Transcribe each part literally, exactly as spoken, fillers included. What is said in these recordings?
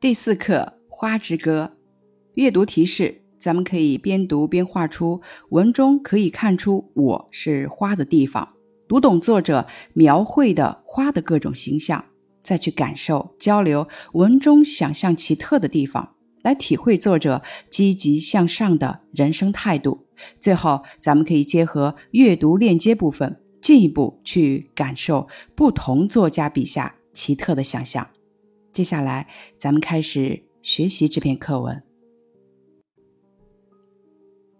第四课花之歌。阅读提示，咱们可以边读边画出文中可以看出我是花的地方，读懂作者描绘的花的各种形象，再去感受交流文中想象奇特的地方，来体会作者积极向上的人生态度。最后咱们可以结合阅读链接部分，进一步去感受不同作家笔下奇特的想象。接下来咱们开始学习这篇课文。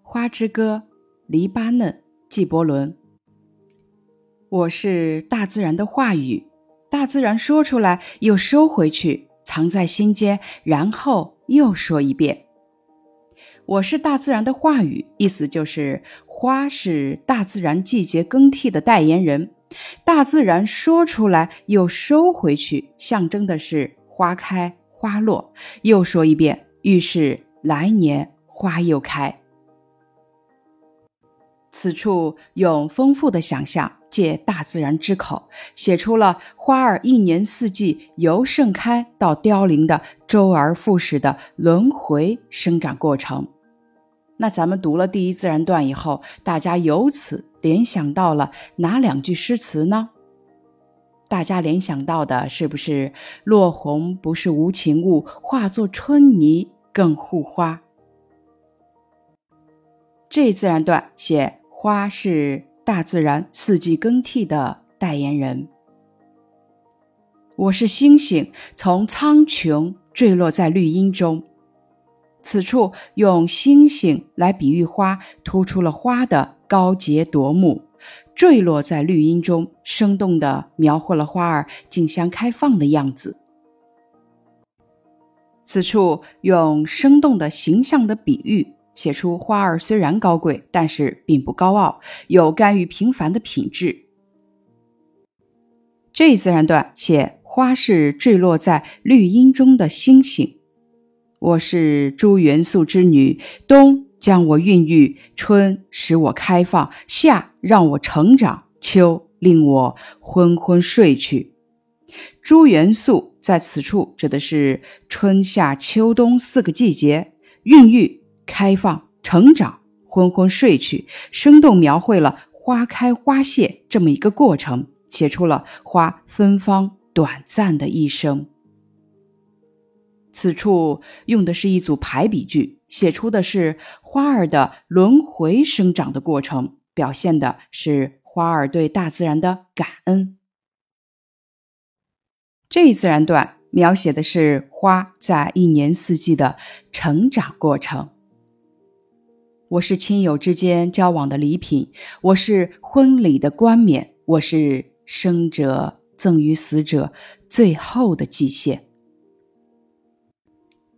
花之歌，黎巴嫩，纪伯伦。我是大自然的话语，大自然说出来又收回去，藏在心间，然后又说一遍。我是大自然的话语，意思就是花是大自然季节更替的代言人，大自然说出来又收回去，象征的是花开花落，又说一遍，预示来年花又开。此处用丰富的想象，借大自然之口，写出了花儿一年四季由盛开到凋零的周而复始的轮回生长过程。那咱们读了第一自然段以后，大家由此联想到了哪两句诗词呢？大家联想到的是不是落红不是无情物，化作春泥更护花。这一自然段写花是大自然四季更替的代言人。我是星星，从苍穹坠落在绿荫中。此处用星星来比喻花，突出了花的高洁夺目。坠落在绿荫中，生动地描绘了花儿竞相开放的样子。此处用生动的形象的比喻，写出花儿虽然高贵，但是并不高傲，有甘于平凡的品质。这一自然段写花是坠落在绿荫中的星星。我是朱元素之女，冬将我孕育，春使我开放，夏让我成长，秋令我昏昏睡去。朱元素在此处指的是春夏秋冬四个季节，孕育、开放、成长、昏昏睡去，生动描绘了花开花谢这么一个过程，写出了花芬芳短暂的一生。此处用的是一组排比句，写出的是花儿的轮回生长的过程，表现的是花儿对大自然的感恩。这一自然段描写的是花在一年四季的成长过程。我是亲友之间交往的礼品，我是婚礼的冠冕，我是生者赠与死者最后的祭献。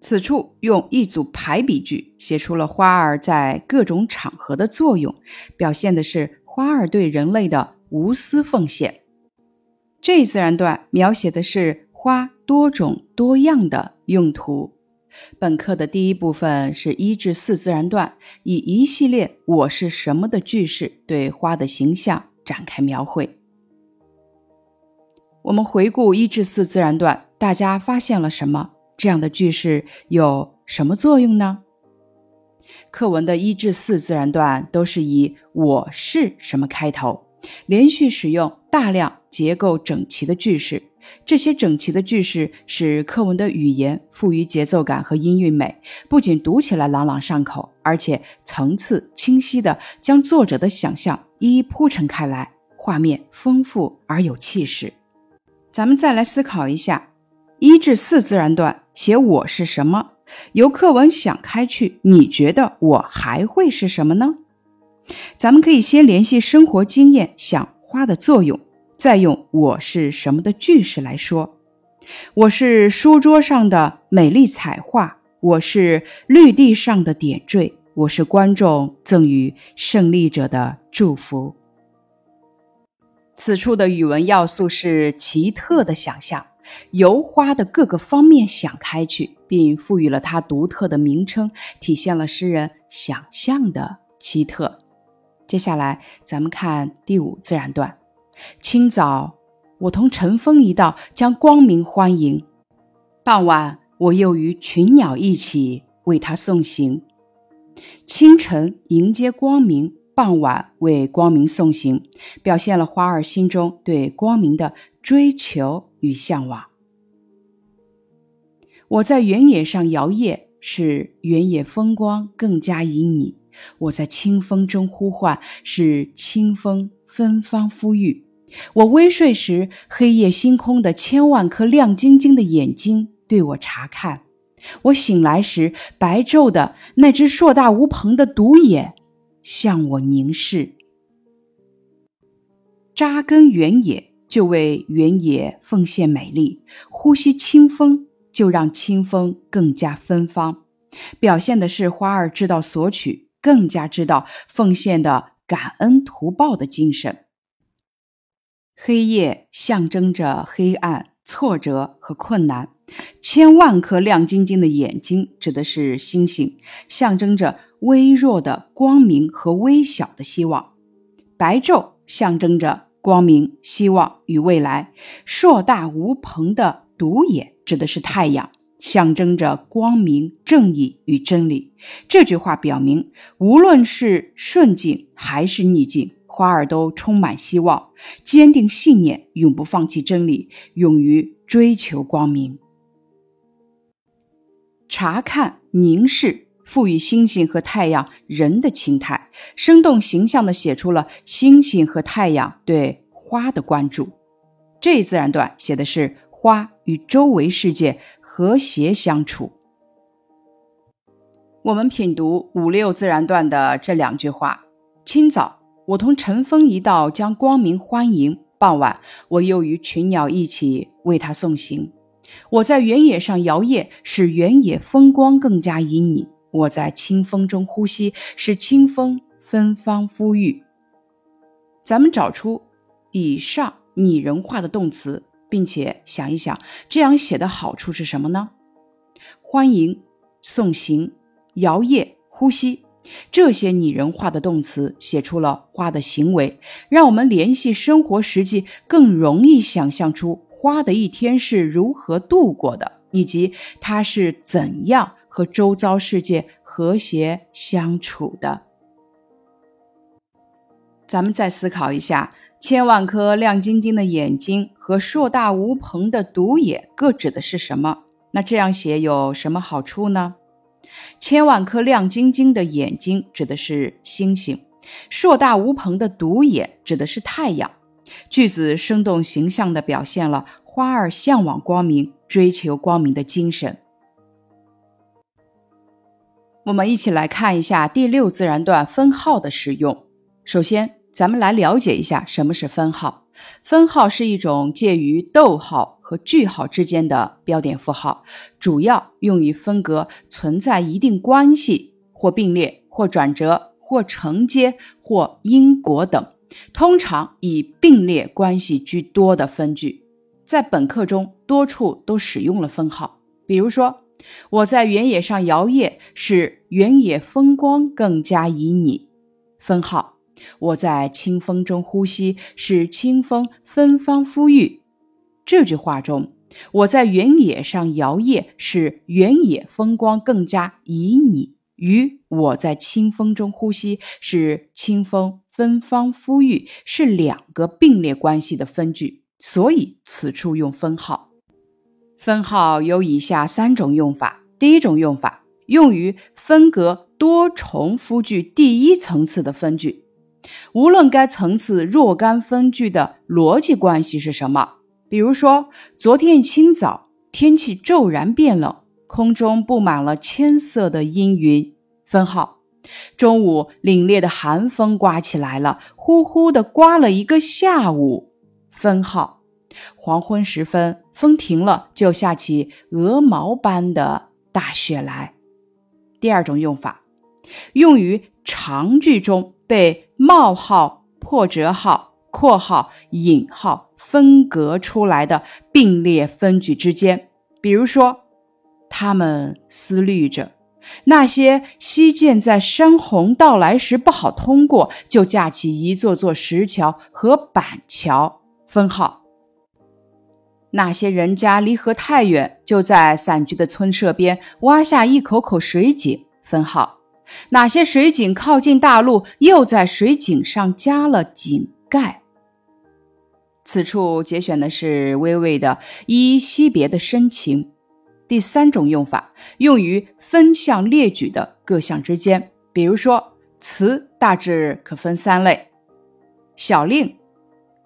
此处用一组排比句，写出了花儿在各种场合的作用，表现的是花儿对人类的无私奉献。这一自然段描写的是花多种多样的用途。本课的第一部分是一至四自然段，以一系列我是什么的句式对花的形象展开描绘。我们回顾一至四自然段，大家发现了什么？这样的句式有什么作用呢？课文的一至四自然段都是以我是什么开头，连续使用大量结构整齐的句式。这些整齐的句式使课文的语言富于节奏感和音韵美，不仅读起来朗朗上口，而且层次清晰地将作者的想象一一铺陈开来，画面丰富而有气势。咱们再来思考一下，一至四自然段写我是什么，由课文想开去，你觉得我还会是什么呢？咱们可以先联系生活经验想花的作用，再用我是什么的句式来说。我是书桌上的美丽彩画，我是绿地上的点缀，我是观众赠予胜利者的祝福。此处的语文要素是奇特的想象，由花的各个方面想开去，并赋予了它独特的名称，体现了诗人想象的奇特。接下来咱们看第五自然段。清早，我同晨风一道将光明欢迎；傍晚，我又与群鸟一起为他送行。清晨迎接光明，傍晚为光明送行，表现了花儿心中对光明的追求与向往。我在原野上摇曳，使原野风光更加旖旎；我在清风中呼唤，使清风芬芳馥郁；我微睡时，黑夜星空的千万颗亮晶晶的眼睛对我查看；我醒来时，白昼的那只硕大无朋的独眼向我凝视。扎根原野，就为原野奉献美丽；呼吸清风，就让清风更加芬芳，表现的是花儿知道索取，更加知道奉献的感恩图报的精神。黑夜象征着黑暗、挫折和困难，千万颗亮晶晶的眼睛指的是星星，象征着微弱的光明和微小的希望。白昼象征着光明、希望与未来。硕大无朋的独眼指的是太阳，象征着光明、正义与真理。这句话表明，无论是顺境还是逆境，花儿都充满希望，坚定信念，永不放弃真理，勇于追求光明。查看、凝视，赋予星星和太阳人的情态，生动形象地写出了星星和太阳对花的关注。这一自然段写的是花与周围世界和谐相处。我们品读五六自然段的这两句话：清早，我同晨风一道将光明欢迎；傍晚，我又与群鸟一起为它送行。我在原野上摇曳，使原野风光更加旖旎；我在清风中呼吸，使清风芬芳馥郁。咱们找出以上拟人化的动词，并且想一想，这样写的好处是什么呢？欢迎、送行、摇曳、呼吸，这些拟人化的动词写出了花的行为，让我们联系生活实际，更容易想象出花的一天是如何度过的，以及它是怎样和周遭世界和谐相处的。咱们再思考一下，千万颗亮晶晶的眼睛和硕大无朋的独眼各指的是什么？那这样写有什么好处呢？千万颗亮晶晶的眼睛指的是星星，硕大无朋的独眼指的是太阳。句子生动形象地表现了花儿向往光明、追求光明的精神。我们一起来看一下第六自然段分号的使用。首先，咱们来了解一下什么是分号。分号是一种介于逗号和句号之间的标点符号，主要用于分隔存在一定关系或并列或转折或承接或因果等，通常以并列关系居多的分句。在本课中多处都使用了分号，比如说，我在原野上摇曳，使原野风光更加旖旎，分号；我在清风中呼吸，使清风芬芳馥郁。这句话中，我在原野上摇曳，使原野风光更加旖旎，与我在清风中呼吸，使清风芬芳馥郁是两个并列关系的分句，所以此处用分号。分号有以下三种用法。第一种用法，用于分隔多重夫句第一层次的分句，无论该层次若干分句的逻辑关系是什么。比如说，昨天清早天气骤然变冷，空中布满了千色的阴云，分号；中午凛冽的寒风刮起来了，呼呼地刮了一个下午，分号；黄昏时分风停了，就下起鹅毛般的大雪来。第二种用法，用于长句中被冒号、破折号、括号、引号分隔出来的并列分句之间。比如说，他们思虑着那些溪涧在山洪到来时不好通过，就架起一座座石桥和板桥，分号；那些人家离河太远，就在散居的村舍边挖下一口口水井分好，哪些水井靠近大路，又在水井上加了井盖。此处节选的是微微的依惜别的深情。第三种用法用于分项列举的各项之间，比如说词大致可分三类：小令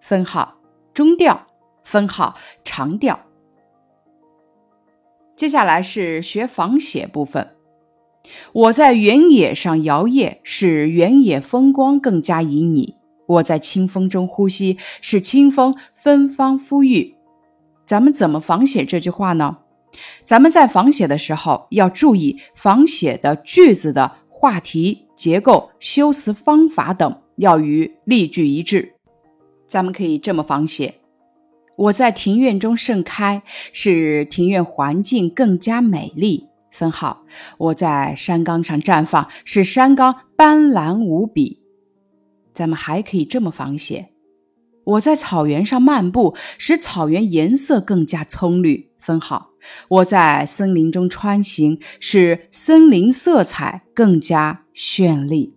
分好，中调分好，长调。接下来是学仿写部分。我在原野上摇曳，使原野风光更加旖旎；我在清风中呼吸，使清风芬芳馥郁。咱们怎么仿写这句话呢？咱们在仿写的时候要注意仿写的句子的话题、结构、修辞方法等要与例句一致。咱们可以这么仿写：我在庭院中盛开，使庭院环境更加美丽。分好，我在山岗上绽放，使山岗斑斓无比。咱们还可以这么仿写：我在草原上漫步，使草原颜色更加葱绿。分好，我在森林中穿行，使森林色彩更加绚丽。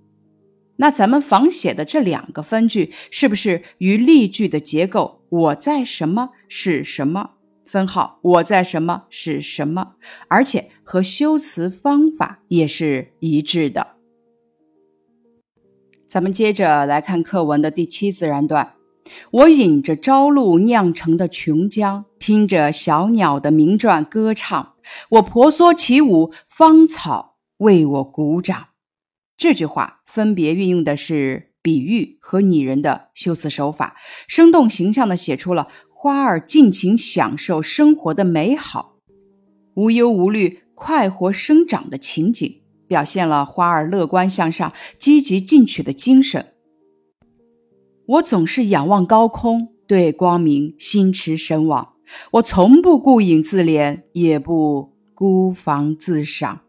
那咱们仿写的这两个分句是不是与例句的结构我在什么使什么分好，我在什么是什么，而且和修辞方法也是一致的。咱们接着来看课文的第七自然段。我饮着朝露酿成的琼浆，听着小鸟的鸣啭歌唱，我婆娑起舞，芳草为我鼓掌。这句话分别运用的是比喻和拟人的修辞手法，生动形象地写出了花儿尽情享受生活的美好，无忧无虑快活生长的情景，表现了花儿乐观向上积极进取的精神。我总是仰望高空，对光明心驰神往，我从不顾影自怜，也不孤芳自赏。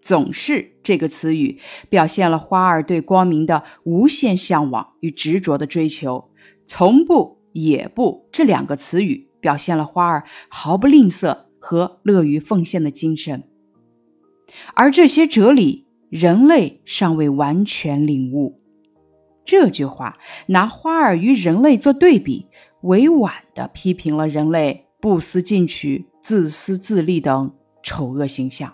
总是这个词语表现了花儿对光明的无限向往与执着的追求，从不也不这两个词语表现了花儿毫不吝啬和乐于奉献的精神。而这些哲理人类尚未完全领悟。这句话拿花儿与人类做对比，委婉地批评了人类不思进取、自私自利等丑恶形象。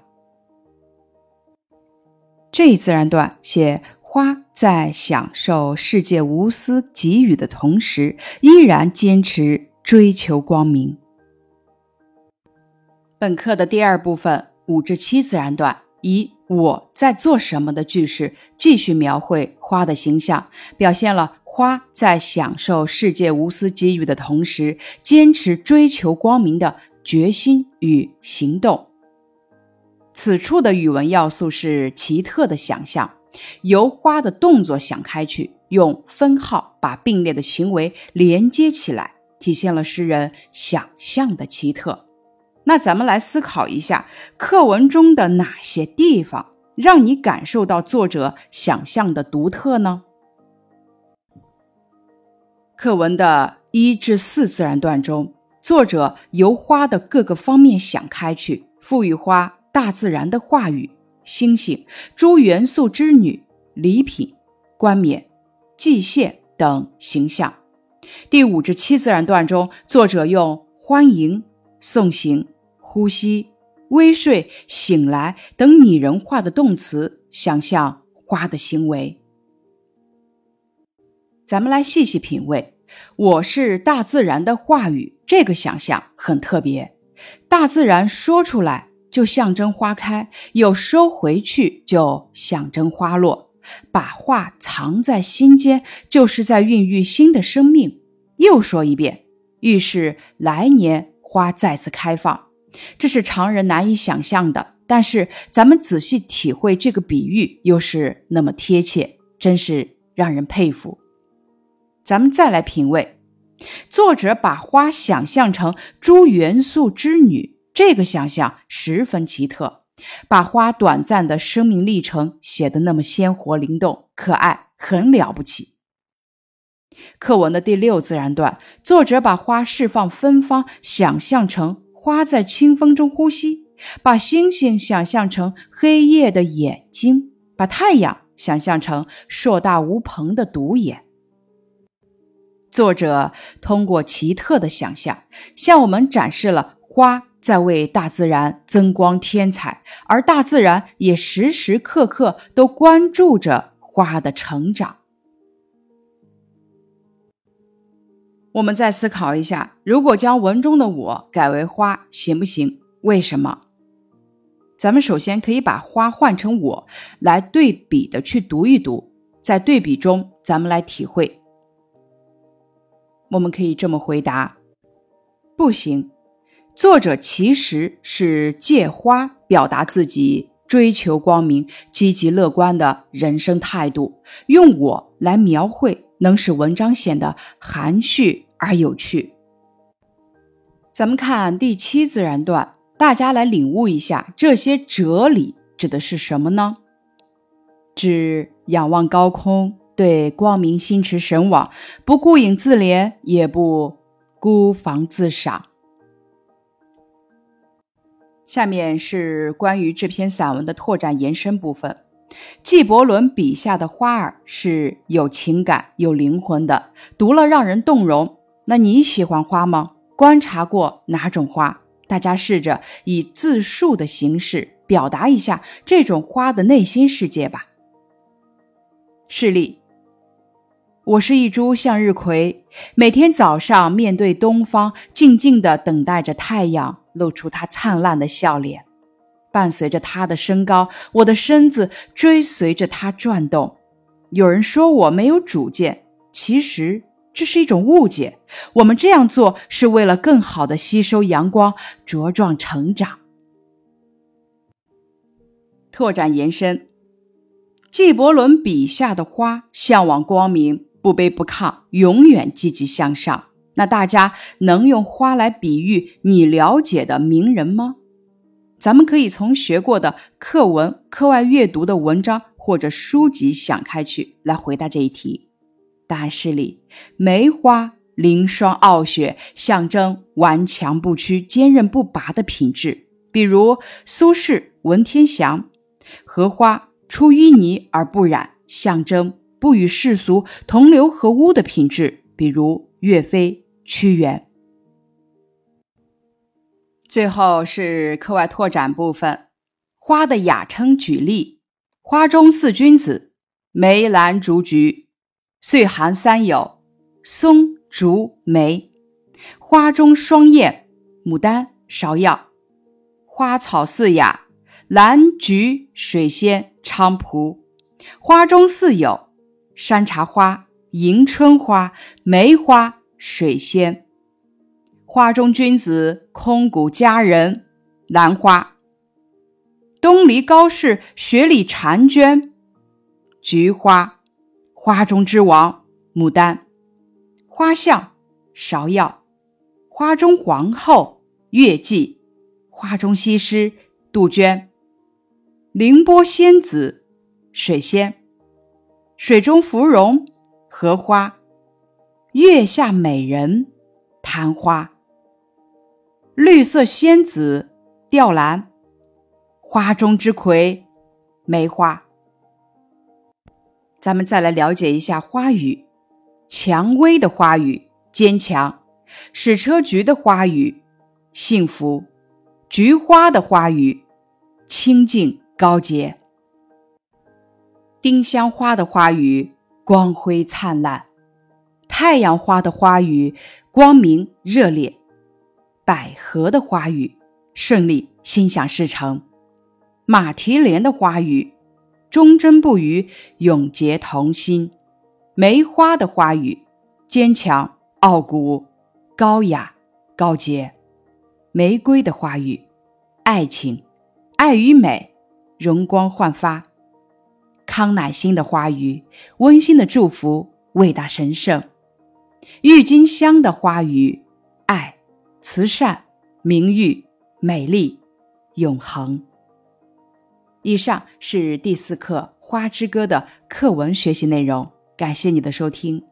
这一自然段写花在享受世界无私给予的同时，依然坚持追求光明。本课的第二部分五至七自然段以我在做什么的句式继续描绘花的形象，表现了花在享受世界无私给予的同时，坚持追求光明的决心与行动。此处的语文要素是奇特的想象，由花的动作想开去，用分号把并列的行为连接起来，体现了诗人想象的奇特。那咱们来思考一下，课文中的哪些地方让你感受到作者想象的独特呢？课文的一至四自然段中，作者由花的各个方面想开去，赋予花大自然的话语。星星、诸元素之女、礼品、冠冕、祭献等形象。第五至七自然段中，作者用欢迎、送行、呼吸、微睡、醒来等拟人化的动词，想象花的行为。咱们来细细品味，我是大自然的话语，这个想象很特别，大自然说出来就象征花开，有收回去就象征花落，把花藏在心间，就是在孕育新的生命。又说一遍，预示来年花再次开放，这是常人难以想象的，但是咱们仔细体会这个比喻又是那么贴切，真是让人佩服。咱们再来品味，作者把花想象成诸元素之女，这个想象十分奇特，把花短暂的生命历程写得那么鲜活灵动可爱，很了不起。课文的第六自然段，作者把花释放芬芳想象成花在清风中呼吸，把星星想象成黑夜的眼睛，把太阳想象成硕大无朋的独眼。作者通过奇特的想象，向我们展示了花在为大自然增光添彩，而大自然也时时刻刻都关注着花的成长。我们再思考一下，如果将文中的我改为花，行不行？为什么？咱们首先可以把花换成我，来对比的去读一读，在对比中，咱们来体会。我们可以这么回答：不行。作者其实是借花表达自己追求光明、积极乐观的人生态度，用我来描绘，能使文章显得含蓄而有趣。咱们看第七自然段，大家来领悟一下，这些哲理指的是什么呢？指仰望高空，对光明心驰神往，不顾影自怜，也不孤芳自赏。下面是关于这篇散文的拓展延伸部分。纪伯伦笔下的花儿是有情感、有灵魂的，读了让人动容。那你喜欢花吗？观察过哪种花？大家试着以自述的形式表达一下这种花的内心世界吧。事例：我是一株向日葵，每天早上面对东方，静静地等待着太阳露出它灿烂的笑脸。伴随着它的升高，我的身子追随着它转动。有人说我没有主见，其实这是一种误解。我们这样做是为了更好地吸收阳光，茁壮成长。拓展延伸，纪伯伦笔下的花向往光明，不卑不亢，永远积极向上。那大家能用花来比喻你了解的名人吗？咱们可以从学过的课文、课外阅读的文章或者书籍想开去，来回答这一题。答案是里，梅花凌霜傲雪，象征顽强不屈、坚韧不拔的品质，比如苏轼、文天祥；荷花出淤泥而不染，象征不与世俗同流合污的品质，比如岳飞、屈原。最后是课外拓展部分，花的雅称举例：花中四君子，梅兰竹菊；岁寒三友，松、竹、梅；花中双燕，牡丹、芍药；花草四雅，兰、菊、水仙、菖蒲；花中四友，山茶花、迎春花、梅花、水仙；花中君子，空谷佳人、兰花；东篱高士，雪里婵娟、菊花；花中之王，牡丹；花相，芍药；花中皇后，月季；花中西施，杜鹃；凌波仙子，水仙；水中芙蓉，荷花；月下美人，昙花；绿色仙子，吊兰；花中之魁，梅花。咱们再来了解一下花语。蔷薇的花语坚强，矢车菊的花语幸福，菊花的花语清净高洁，丁香花的花语光辉灿烂，太阳花的花语光明热烈，百合的花语顺利心想事成，马蹄莲的花语忠贞不渝，永结同心，梅花的花语坚强傲骨，高雅高洁，玫瑰的花语爱情爱与美，容光焕发，康乃馨的花语温馨的祝福，味大神圣，郁金香的花语爱慈善名誉美丽永恒。以上是第四课《花之歌》的课文学习内容，感谢你的收听。